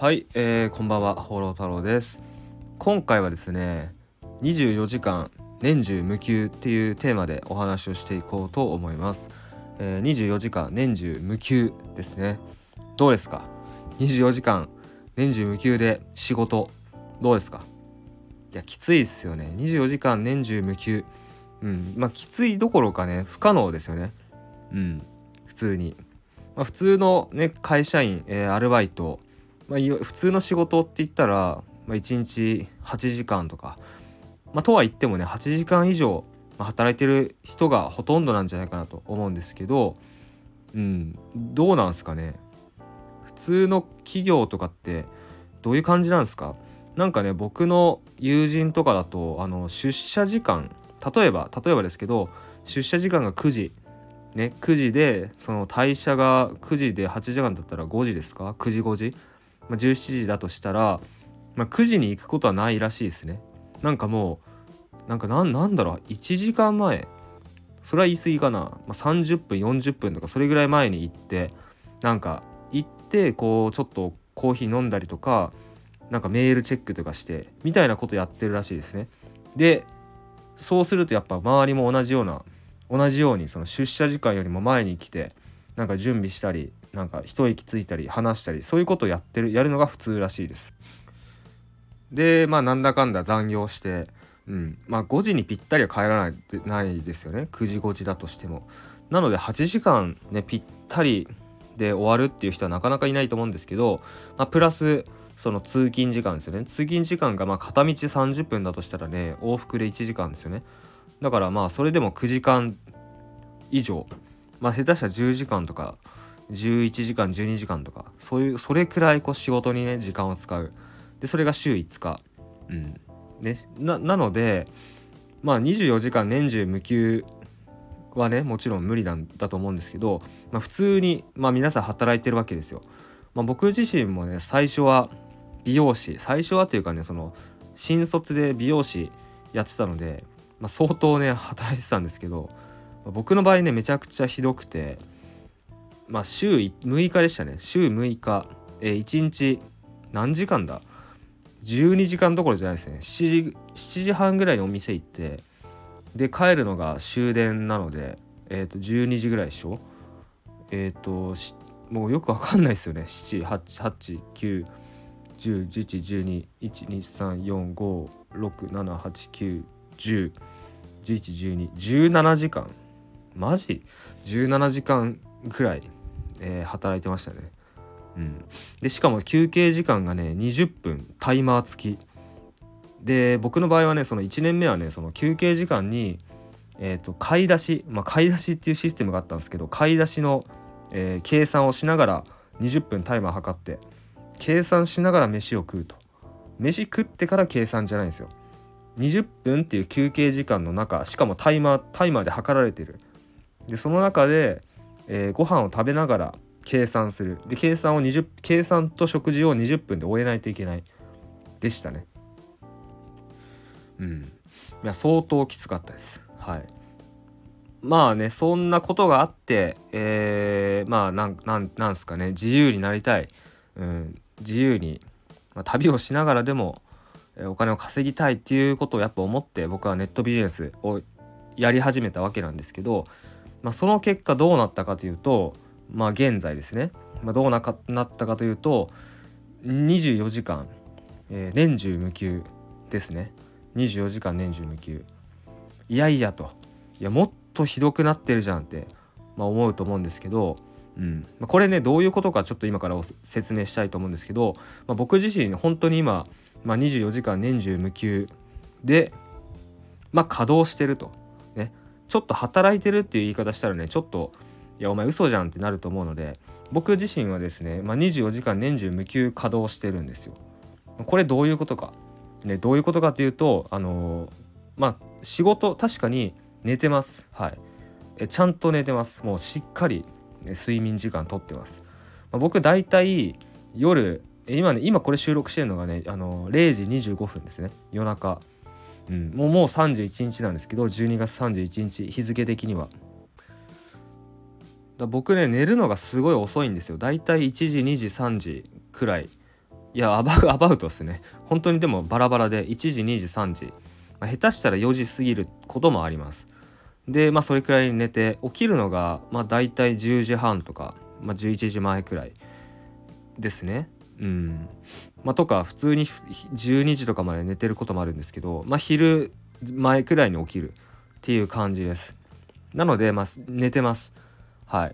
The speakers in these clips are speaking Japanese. はい、こんばんは、放浪太郎です。今回はですね、24時間年中無休っていうテーマでお話をしていこうと思います。24時間年中無休ですね。どうですか？24時間年中無休で仕事どうですか？いや、きついっすよね。24時間年中無休、きついどころかね、不可能ですよね。普通に、普通のね、会社員、アルバイト、普通の仕事って言ったら、1日8時間とか、とは言ってもね、8時間以上働いてる人がほとんどなんじゃないかなと思うんですけど、どうなんですかね。普通の企業とかってどういう感じなんですか？なんかね、僕の友人とかだと、出社時間、例えばですけど、出社時間が9時ね、9時で、その退社が9時で8時間だったら5時ですか？9時5時、17時だとしたら、9時に行くことはないらしいですね。なんかもう、なんだろう、1時間前、それは言い過ぎかな、30分40分とかそれぐらい前に行って、こうちょっとコーヒー飲んだりとか、メールチェックとかしてみたいなことやってるらしいですね。で、そうするとやっぱ周りも同じようにその出社時間よりも前に来て、準備したり、一息ついたり話したり、そういうことをやるのが普通らしいです。で、なんだかんだ残業して、5時にぴったりは帰らないですよね。9時5時だとしても。なので8時間ね、ぴったりで終わるっていう人はなかなかいないと思うんですけど、プラスその通勤時間ですよね。通勤時間が片道30分だとしたらね、往復で1時間ですよね。だからそれでも9時間以上、下手したら10時間とか11時間12時間とか、それくらい仕事にね時間を使う。で、それが週5日、なので24時間年中無休はね、もちろん無理なんだと思うんですけど、普通に皆さん働いてるわけですよ。僕自身もね、最初はその新卒で美容師やってたので、相当ね働いてたんですけど、僕の場合ねめちゃくちゃひどくて、週6日でしたね。週6日、1日何時間だ、12時間どころじゃないですね。7時半ぐらいにお店行って、で帰るのが終電なので、12時ぐらいでしょ。もうよくわかんないですよね。7、8、8、9、10、11、12、1、2、3、4、5、6、7、8、9、10、11、12、17時間、マジ17時間くらい、働いてましたね。で、しかも休憩時間がね20分タイマー付きで、僕の場合はね、その1年目はね、その休憩時間に、買い出し、買い出しっていうシステムがあったんですけど、買い出しの、計算をしながら20分タイマー測って、計算しながら飯を食うと。飯食ってから計算じゃないんですよ。20分っていう休憩時間の中、しかもタイマーで測られてる。で、その中で、ご飯を食べながら計算する。で、計算と食事を20分で終えないといけないでしたね。いや、相当きつかったです。はい。そんなことがあって、なんすかね、自由になりたい、自由に、旅をしながらでもお金を稼ぎたいっていうことをやっぱ思って、僕はネットビジネスをやり始めたわけなんですけど、その結果どうなったかというと、現在ですね、どうなったかというと24時間、年中無休ですね。24時間年中無休、いやもっとひどくなってるじゃんって、思うと思うんですけど、これねどういうことかちょっと今から説明したいと思うんですけど、僕自身本当に今、24時間年中無休で、稼働してるとね。ちょっと働いてるっていう言い方したらね、ちょっといやお前嘘じゃんってなると思うので、僕自身はですね、24時間年中無休稼働してるんですよ。これどういうことか、ね、どういうことかというと、仕事、確かに寝てます。はい、ちゃんと寝てます。もうしっかり、睡眠時間とってます。僕だいたい夜、今これ収録してるのがね、0時25分ですね、夜中。もう31日なんですけど、12月31日日付的には。僕ね寝るのがすごい遅いんですよ。だいたい1時2時3時くらいいやアバウトですね。本当にでもバラバラで1時2時3時、まあ、下手したら4時過ぎることもあります。でまあそれくらい寝て起きるのがまあ大体10時半とか、まあ、11時前くらいですね。うん、まあとか普通に12時とかまで寝てることもあるんですけど、まあ昼前くらいに起きるっていう感じです。なのでまあ寝てます。はい。っ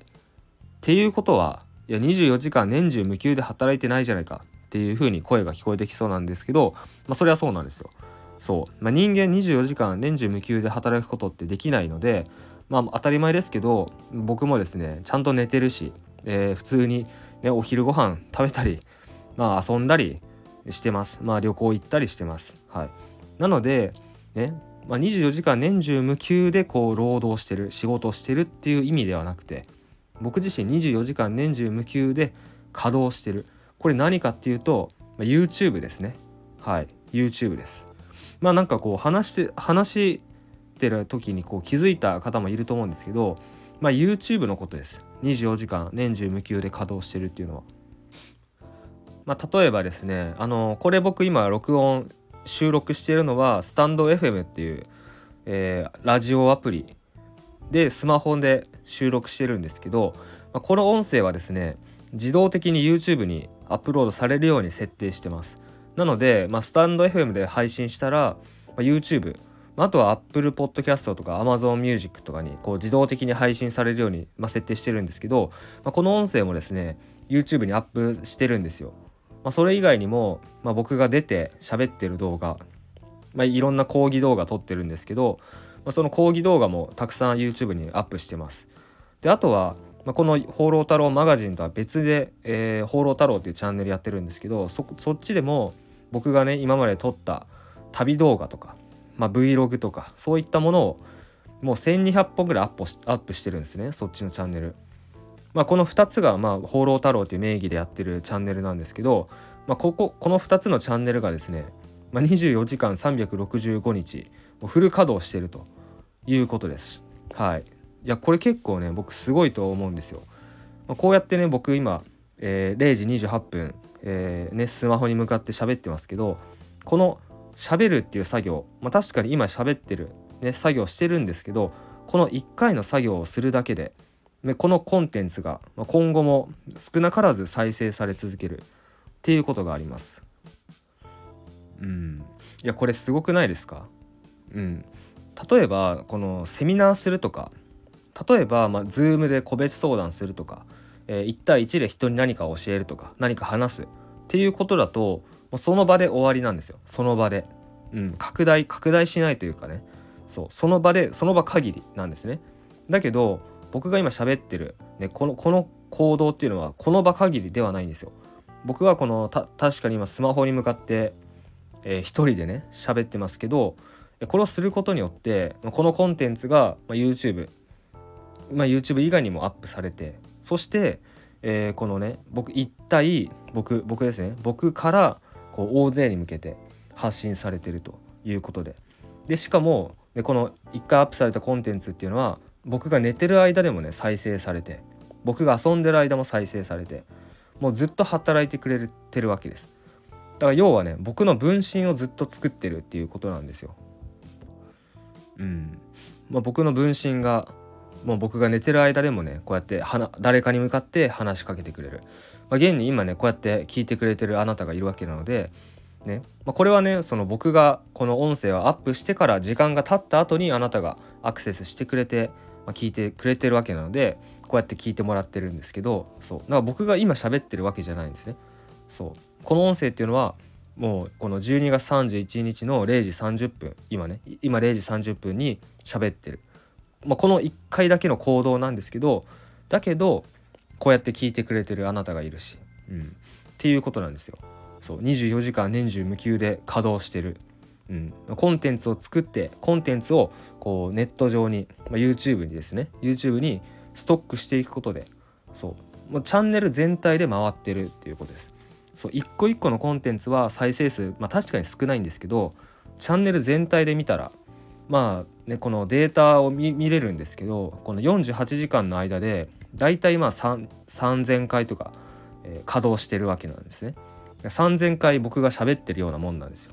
ていうことはいや24時間年中無休で働いてないじゃないかっていう風に声が聞こえてきそうなんですけど、まあそれはそうなんですよ。そう、まあ、人間24時間年中無休で働くことってできないので、まあ当たり前ですけど僕もですねちゃんと寝てるし、普通に、ね、お昼ご飯食べたり、まあ遊んだりしてます。まあ旅行行ったりしてます。はい。なのでね、まあ、24時間年中無休でこう労働してる仕事をしてるっていう意味ではなくて、僕自身24時間年中無休で稼働してる。これ何かっていうと、まあ、YouTube ですね。はい、YouTube です。まあなんかこう話してる時にこう気づいた方もいると思うんですけど、まあ YouTube のことです。24時間年中無休で稼働してるっていうのは、まあ、例えばですね、これ僕今収録しているのはスタンド FM っていう、ラジオアプリでスマホで収録してるんですけど、まあ、この音声はですね自動的に YouTube にアップロードされるように設定してます。なので、まあ、スタンド FM で配信したら、まあ、YouTube、まあ、あとは Apple Podcast とか Amazon Music とかにこう自動的に配信されるように、まあ、設定してるんですけど、まあ、この音声もですね YouTube にアップしてるんですよ。まあ、それ以外にも、まあ、僕が出て喋ってる動画、まあ、いろんな講義動画撮ってるんですけど、まあ、その講義動画もたくさん YouTube にアップしてます。であとは、まあ、この放浪太郎マガジンとは別で、放浪太郎っていうチャンネルやってるんですけど、そっちでも僕がね今まで撮った旅動画とか、まあ、Vlog とかそういったものをもう1200本ぐらいアップしてるんですね、そっちのチャンネル。まあ、この2つがまあ放浪太郎という名義でやってるチャンネルなんですけど、まあ、この2つのチャンネルがですね、まあ、24時間365日フル稼働してるということです。はい、いやこれ結構ね僕すごいと思うんですよ。まあ、こうやってね僕今、0時28分、ね、スマホに向かって喋ってますけど、この喋るっていう作業、まあ、確かに今喋ってる、ね、作業してるんですけど、この1回の作業をするだけでこのコンテンツが今後も少なからず再生され続けるっていうことがあります。うん、いやこれすごくないですか。うん、例えばこのセミナーするとか、例えばまあ Zoom で個別相談するとか、1対1で人に何か教えるとか何か話すっていうことだとその場で終わりなんですよ。その場で、うん、拡大しないというかね、そうその場でその場限りなんですね。だけど僕が今喋ってる、ね、この行動っていうのはこの場限りではないんですよ。僕はこの確かに今スマホに向かって、一人でね喋ってますけど、これをすることによってこのコンテンツが、まあ、YouTube 以外にもアップされて、そして、このね僕ですね、僕からこう大勢に向けて発信されてるということで、でしかも、ね、この1回アップされたコンテンツっていうのは僕が寝てる間でもね再生されて、僕が遊んでる間も再生されて、もうずっと働いてくれてるわけです。だから要はね僕の分身をずっと作ってるっていうことなんですよ。うん、まあ、僕の分身がもう僕が寝てる間でもねこうやって誰かに向かって話しかけてくれる、まあ、現に今ねこうやって聞いてくれてるあなたがいるわけなのでね、まあ、これはねその僕がこの音声をアップしてから時間が経った後にあなたがアクセスしてくれて、まあ、聞いてくれてるわけなのでこうやって聞いてもらってるんですけど、そうだから僕が今喋ってるわけじゃないんですね。そうこの音声っていうのはもうこの12月31日の0時30分、今0時30分に喋ってる、まあ、この1回だけの行動なんですけど、だけどこうやって聞いてくれてるあなたがいるし、うん、っていうことなんですよ。そう24時間年中無休で稼働してる。うん、コンテンツを作って、コンテンツをこうネット上に、まあ、YouTube にストックしていくことで、そうもうチャンネル全体で回ってるっていうことです。そう一個一個のコンテンツは再生数、まあ、確かに少ないんですけど、チャンネル全体で見たらまあねこのデータを 見れるんですけど、この48時間の間でだいたいまあ3000回とか、稼働してるわけなんですね。3000回僕が喋ってるようなもんなんですよ。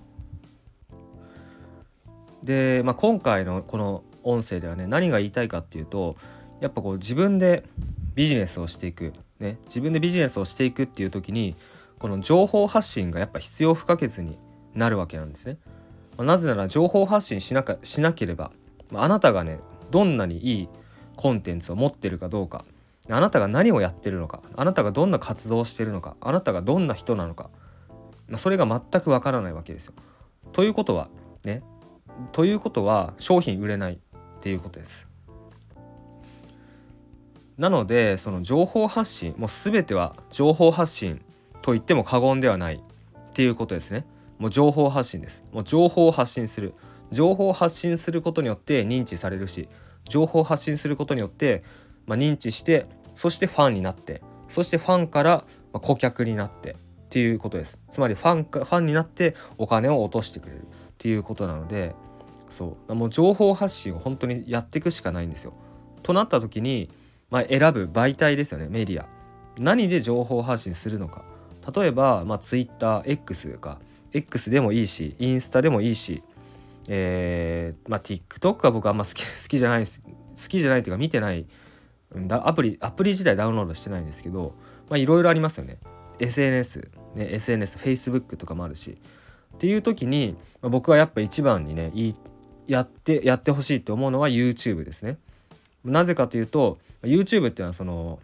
で、今回のこの音声ではね、何が言いたいかっていうと、やっぱこう自分でビジネスをしていく、ね、自分でビジネスをしていくっていう時に、この情報発信がやっぱ必要不可欠になるわけなんですね。なぜなら情報発信しなければ、あなたがね、どんなにいいコンテンツを持ってるかどうか、あなたが何をやってるのか、あなたがどんな活動をしてるのか、あなたがどんな人なのか、それが全くわからないわけですよ。ということはね、商品売れないっていうことです。なので、その情報発信、もう全ては情報発信と言っても過言ではないっていうことですね。もう情報発信です。もう情報を発信する、情報を発信することによって認知されるし、情報を発信することによって、認知して、そしてファンになって、そしてファンから顧客になってっていうことです。つまりファンになってお金を落としてくれるっていうことなので、そう、もう情報発信を本当にやっていくしかないんですよ。となった時に、選ぶ媒体ですよね。メディア、何で情報発信するのか。例えば、Twitter、X か X でもいいし、インスタでもいいし、TikTok は僕はあんま好きじゃないというか、見てないアプリ自体ダウンロードしてないんですけど、いろいろありますよね。SNS、Facebook とかもあるしっていう時に、僕はやっぱ一番にね、やってほしいと思うのは YouTube ですね。なぜかというと、 YouTube っていうのはその、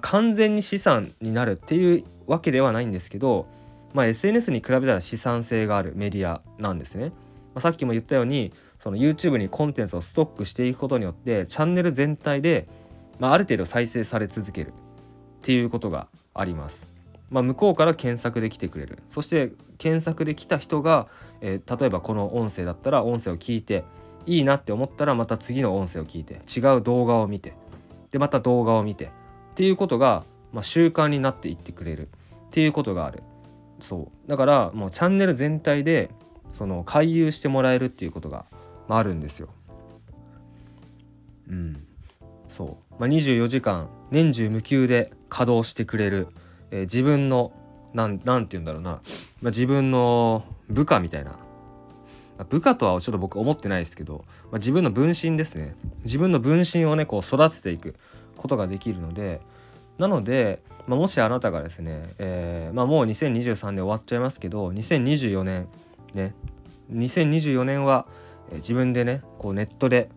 完全に資産になるっていうわけではないんですけど、SNS に比べたら資産性があるメディアなんですね。さっきも言ったように、その YouTube にコンテンツをストックしていくことによって、チャンネル全体で、ある程度再生され続けるっていうことがあります。向こうから検索できてくれる。そして検索できた人が、例えばこの音声だったら、音声を聞いていいなって思ったら、また次の音声を聞いて、違う動画を見て、でまた動画を見てっていうことが、習慣になっていってくれるっていうことがある。そうだから、もうチャンネル全体でその回遊してもらえるっていうことがあるんですよ。そう、24時間年中無休で稼働してくれる、自分のなんて言うんだろうな、自分の部下みたいな、部下とはちょっと僕思ってないですけど、自分の分身ですね。自分の分身をね、こう育てていくことができるので、なので、もしあなたがですね、もう2023年終わっちゃいますけど、2024年ね、2024年は自分でね、こうネットで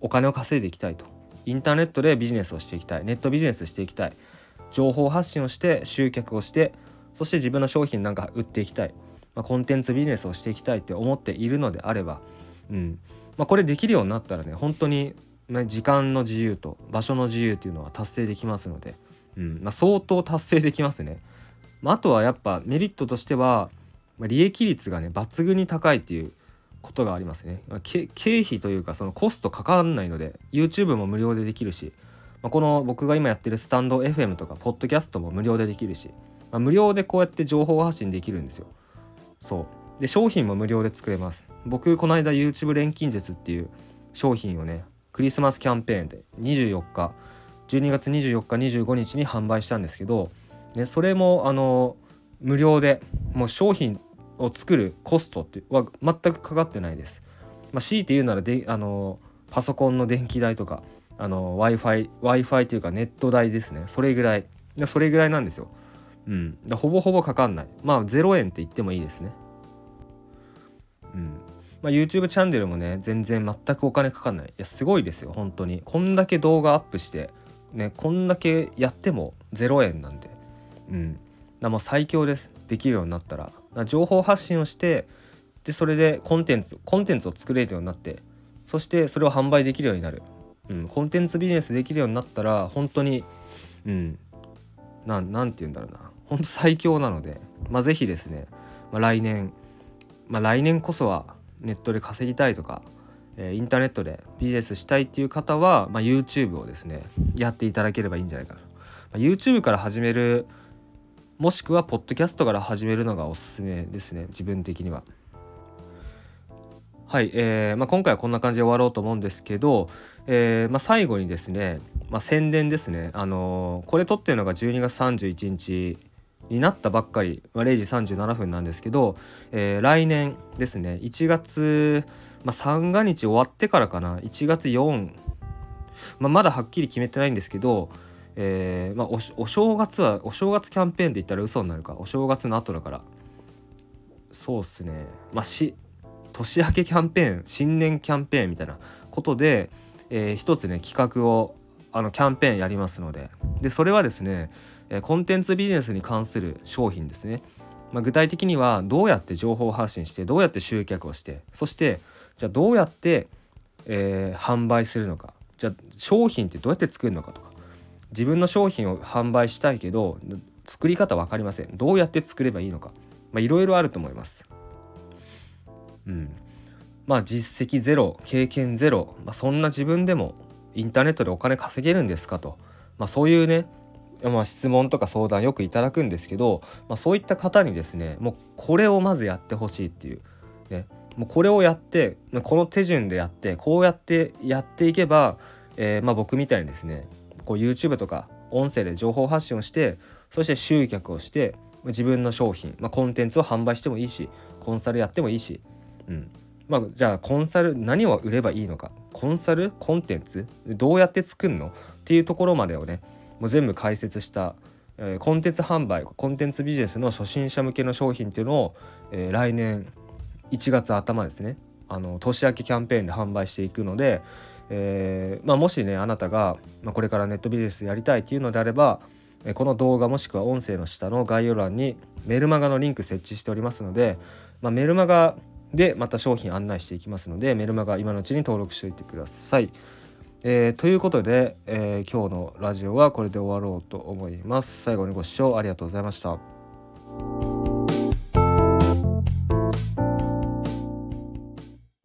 お金を稼いでいきたいと、インターネットでビジネスをしていきたい、ネットビジネスしていきたい、情報発信をして集客をして、そして自分の商品なんか売っていきたい、コンテンツビジネスをしていきたいって思っているのであれば、これできるようになったらね、本当に時間の自由と場所の自由っていうのは達成できますので、相当達成できますね。あとはやっぱメリットとしては、利益率がね、抜群に高いっていうことがありますね。経費というか、そのコストかからないので、 YouTube も無料でできるし、この僕が今やってるスタンド FM とかポッドキャストも無料でできるし、無料でこうやって情報発信できるんですよ。そうで、商品も無料で作れます。僕この間 YouTube 錬金術っていう商品をね、クリスマスキャンペーンで12月24日25日に販売したんですけど、ね、それも無料で、もう商品を作るコストっては全くかかってないです。強いて言うならパソコンの電気代とか、Wi-Fi というかネット代ですね。それぐらいなんですよ。ほぼほぼかかんない。0円って言ってもいいですね。YouTube チャンネルもね、全くお金かかんない。いや、すごいですよ本当に。こんだけ動画アップしてね、こんだけやっても0円なんで、もう最強です。できるようになったら、情報発信をして、でそれでコンテンツを作れるようになって、そしてそれを販売できるようになる、コンテンツビジネスできるようになったら、本当になんて言うんだろうな、本当最強なので、ぜひですね、来年こそはネットで稼ぎたいとか、インターネットでビジネスしたいっていう方は、YouTube をですね、やっていただければいいんじゃないかな。YouTube から始める、もしくはポッドキャストから始めるのがおすすめですね、自分的には。はい、今回はこんな感じで終わろうと思うんですけど、最後にですね、宣伝ですね。これ撮ってるのが12月31日になったばっかり、0時37分なんですけど、来年ですね、1月、三が日終わってからかな、1月4、まだはっきり決めてないんですけど、お正月はお正月キャンペーンって言ったら嘘になるか、お正月の後だから、そうっすね、年明けキャンペーン、新年キャンペーンみたいなことで、一つね企画をキャンペーンやりますので、それはですね、コンテンツビジネスに関する商品ですね、具体的にはどうやって情報発信して、どうやって集客をして、そしてじゃあどうやって、販売するのか、じゃあ商品ってどうやって作るのかとか、自分の商品を販売したいけど作り方分かりません、どうやって作ればいいのか、いろいろあると思います。実績ゼロ、経験ゼロ、そんな自分でもインターネットでお金稼げるんですかと、そういうね、質問とか相談よくいただくんですけど、そういった方にですね、もうこれをまずやってほしいっていう、もうこれをやって、この手順でやって、こうやってやっていけば、僕みたいにですね、YouTube とか音声で情報発信をして、そして集客をして、自分の商品、コンテンツを販売してもいいし、コンサルやってもいいし、じゃあコンサル何を売ればいいのか、コンテンツどうやって作るのっていうところまでをね、もう全部解説した、コンテンツ販売、コンテンツビジネスの初心者向けの商品っていうのを、来年1月頭ですね、年明けキャンペーンで販売していくので、もしねあなたが、これからネットビジネスやりたいっていうのであれば、この動画もしくは音声の下の概要欄にメルマガのリンク設置しておりますので、メルマガでまた商品案内していきますので、メルマガ今のうちに登録しておいてください。ということで、今日のラジオはこれで終わろうと思います。最後にご視聴ありがとうございました。